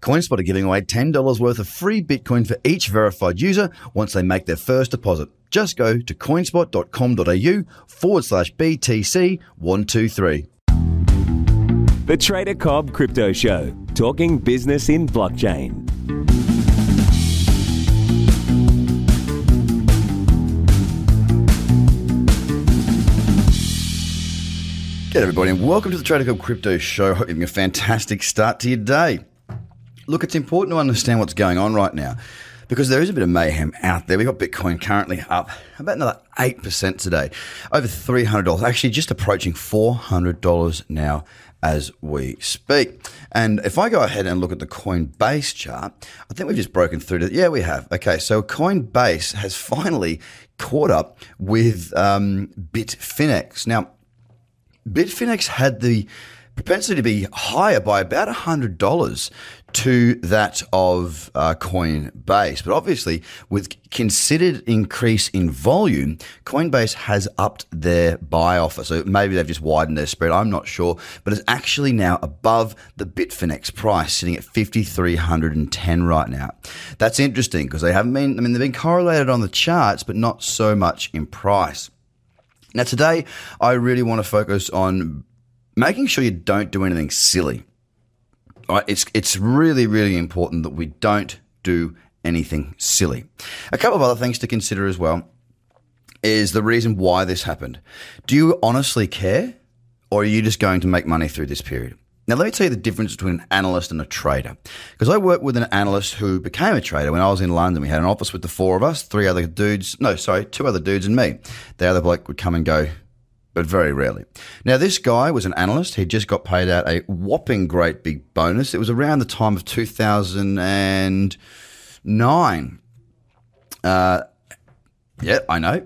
Coinspot are giving away $10 worth of free Bitcoin for each verified user once they make their first deposit. Just go to coinspot.com.au/BTC123. The Trader Cobb Crypto Show, talking business in blockchain. G'day everybody and welcome to the Trader Cobb Crypto Show. Hope you're having a fantastic start to your day. Look, it's important to understand what's going on right now, because there is a bit of mayhem out there. We've got Bitcoin currently up about another 8% today, over $300, actually just approaching $400 now as we speak. And if I go ahead and look at the Coinbase chart, I think we've just broken through to, yeah, we have. Okay, so Coinbase has finally caught up with Bitfinex. Now, Bitfinex had the propensity to be higher by about $100 to that of Coinbase. But obviously, with considered increase in volume, Coinbase has upped their buy offer. So maybe they've just widened their spread. I'm not sure. But it's actually now above the Bitfinex price, sitting at $5,310 right now. That's interesting because they haven't been, they've been correlated on the charts, but not so much in price. Now, today, I really want to focus on making sure you don't do anything silly. All right, it's really, really important that we don't do anything silly. A couple of other things to consider as well is the reason why this happened. Do you honestly care, or are you just going to make money through this period? Now, let me tell you the difference between an analyst and a trader, because I worked with an analyst who became a trader when I was in London. We had an office with the four of us, two other dudes and me. The other bloke would come and go, but very rarely. Now, this guy was an analyst. He just got paid out a whopping great big bonus. It was around the time of 2009.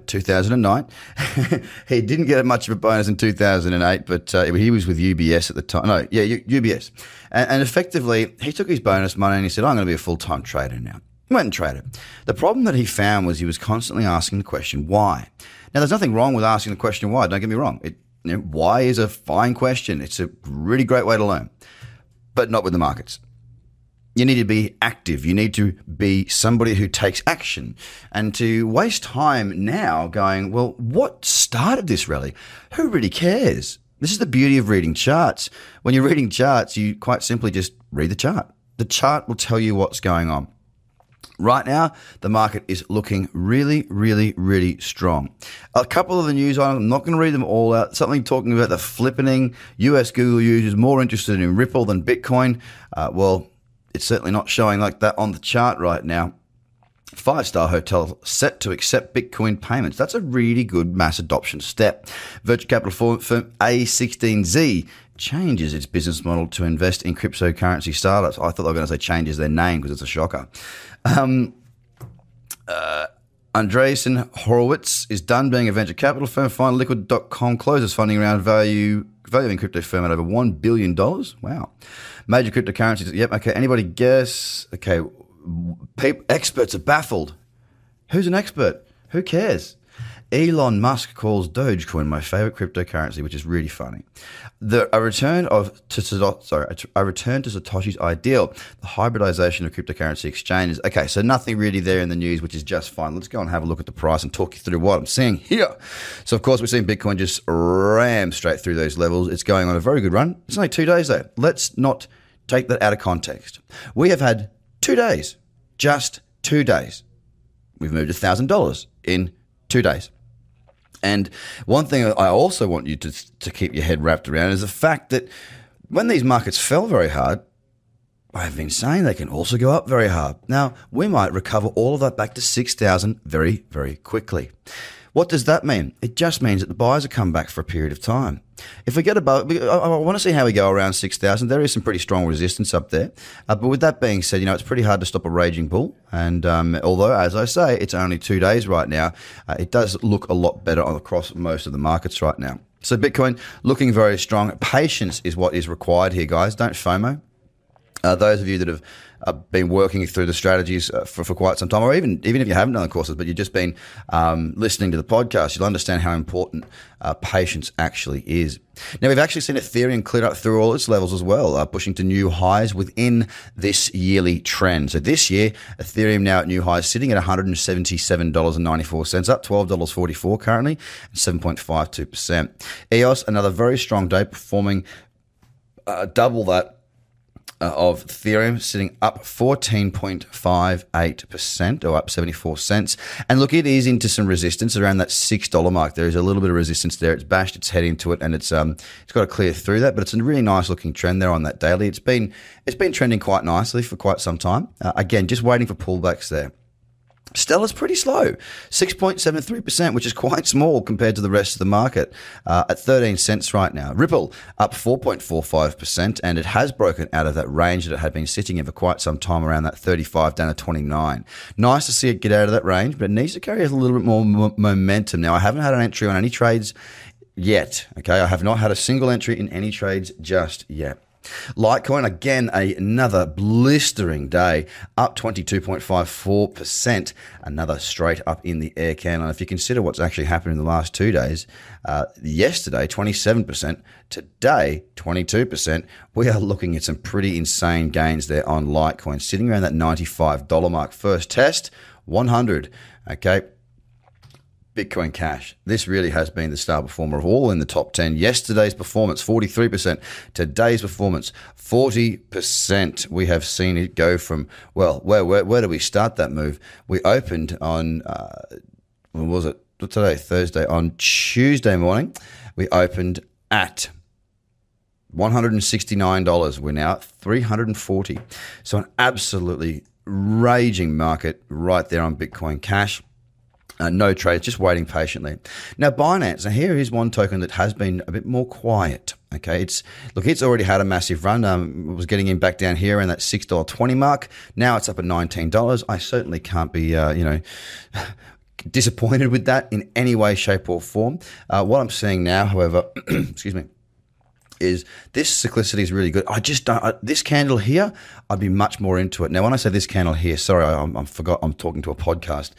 2009. He didn't get much of a bonus in 2008, but he was with UBS at the time. UBS. And effectively, he took his bonus money and he said, I'm going to be a full-time trader now. He went and traded. The problem that he found was he was constantly asking the question, why? Now, there's nothing wrong with asking the question why, don't get me wrong. Why is a fine question. It's a really great way to learn, but not with the markets. You need to be active. You need to be somebody who takes action. And to waste time now going, well, what started this rally? Who really cares? This is the beauty of reading charts. When you're reading charts, you quite simply just read the chart. The chart will tell you what's going on. Right now, the market is looking really, really, really strong. A couple of the news items, I'm not going to read them all out. Something talking about the flippening US Google users more interested in Ripple than Bitcoin. Well, it's certainly not showing like that on the chart right now. Five-star hotel set to accept Bitcoin payments. That's a really good mass adoption step. Venture capital firm A16Z changes its business model to invest in cryptocurrency startups. I thought they were going to say changes their name because it's a shocker. Andreessen Horowitz is done being a venture capital firm. FindLiquid.com closes funding round valuing crypto firm at over $1 billion. Wow. Major cryptocurrencies. Yep. Okay. Anybody guess? Okay. Experts are baffled. Who's an expert? Who cares? Elon Musk calls Dogecoin my favorite cryptocurrency, which is really funny. A return to Satoshi's ideal, the hybridization of cryptocurrency exchanges. Okay, so nothing really there in the news, which is just fine. Let's go and have a look at the price and talk you through what I'm seeing here. So, of course, we've seen Bitcoin just ram straight through those levels. It's going on a very good run. It's only 2 days, though. Let's not take that out of context. We have had 2 days, just 2 days. We've moved $1,000 in 2 days. And one thing I also want you to keep your head wrapped around is the fact that when these markets fell very hard, I've been saying they can also go up very hard. Now, we might recover all of that back to 6,000 very, very quickly. What does that mean? It just means that the buyers have come back for a period of time. If we get above, I want to see how we go around 6,000. There is some pretty strong resistance up there. But with that being said, it's pretty hard to stop a raging bull. And although, as I say, it's only 2 days right now, it does look a lot better across most of the markets right now. So Bitcoin looking very strong. Patience is what is required here, guys. Don't FOMO. Those of you that have been working through the strategies for quite some time, or even if you haven't done the courses, but you've just been listening to the podcast, you'll understand how important patience actually is. Now, we've actually seen Ethereum clear up through all its levels as well, pushing to new highs within this yearly trend. So this year, Ethereum now at new highs, sitting at $177.94, up $12.44 currently, 7.52%. EOS, another very strong day, performing double that of Ethereum, sitting up 14.58%, or up 74 cents. And look, it is into some resistance around that $6 mark. There is a little bit of resistance there. It's bashed its head into it, and it's got to clear through that. But it's a really nice looking trend there on that daily. It's been trending quite nicely for quite some time. Again, just waiting for pullbacks there. Stella's pretty slow, 6.73%, which is quite small compared to the rest of the market, at 13 cents right now. Ripple up 4.45%, and it has broken out of that range that it had been sitting in for quite some time, around that 35 down to 29. Nice to see it get out of that range, but it needs to carry a little bit more momentum. Now, I haven't had an entry on any trades yet, okay? I have not had a single entry in any trades just yet. Litecoin, again, another blistering day, up 22.54%, another straight up in the air candle. And if you consider what's actually happened in the last 2 days, yesterday 27%, today 22%, we are looking at some pretty insane gains there on Litecoin, sitting around that $95 mark. First test, 100, okay? Bitcoin Cash, this really has been the star performer of all in the top 10. Yesterday's performance, 43%. Today's performance, 40%. We have seen it go from, well, where do we start that move? We opened on, when was it? Today, Thursday. On Tuesday morning, we opened at $169. We're now at $340. So an absolutely raging market right there on Bitcoin Cash. No trades, just waiting patiently. Now, Binance, and here is one token that has been a bit more quiet. Okay, it's already had a massive run. It was getting in back down here around that $6.20 mark. Now it's up at $19. I certainly can't be, disappointed with that in any way, shape, or form. What I'm seeing now, however, excuse me, is this cyclicity is really good. I just don't, this candle here, I'd be much more into it. Now, when I say this candle here, sorry, I forgot I'm talking to a podcast.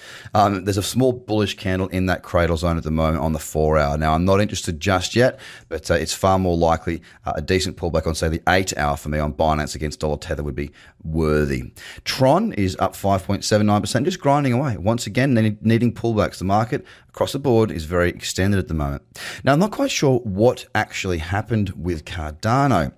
There's a small bullish candle in that cradle zone at the moment on the 4 hour. Now, I'm not interested just yet, but it's far more likely a decent pullback on, say, the 8 hour for me on Binance against dollar tether would be worthy. Tron is up 5.79%, just grinding away. Once again, needing pullbacks. The market across the board is very extended at the moment. Now, I'm not quite sure what actually happened with Cardano,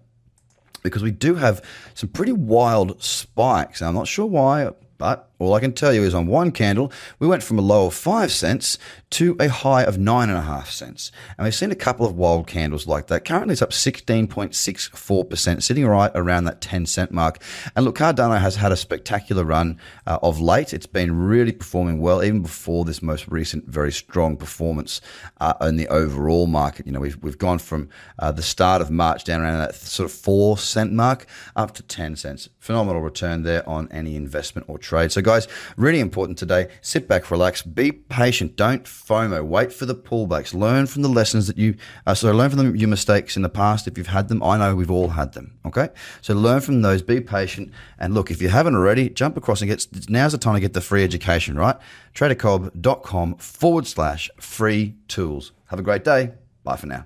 because we do have some pretty wild spikes. Now, I'm not sure why, but all I can tell you is on one candle, we went from a low of 5 cents to a high of 9.5 cents. And we've seen a couple of wild candles like that. Currently, it's up 16.64%, sitting right around that 10 cent mark. And look, Cardano has had a spectacular run of late. It's been really performing well, even before this most recent very strong performance in the overall market. You know, we've gone from the start of March down around that sort of 4 cent mark up to 10 cents. Phenomenal return there on any investment or trade. So guys, really important today. Sit back, relax, be patient. Don't FOMO. Wait for the pullbacks. Learn from the lessons that learn from your mistakes in the past if you've had them. I know we've all had them. Okay, so learn from those. Be patient. And look, if you haven't already, jump across and now's the time to get the free education. Right, TraderCobb.com/free tools. Have a great day. Bye for now.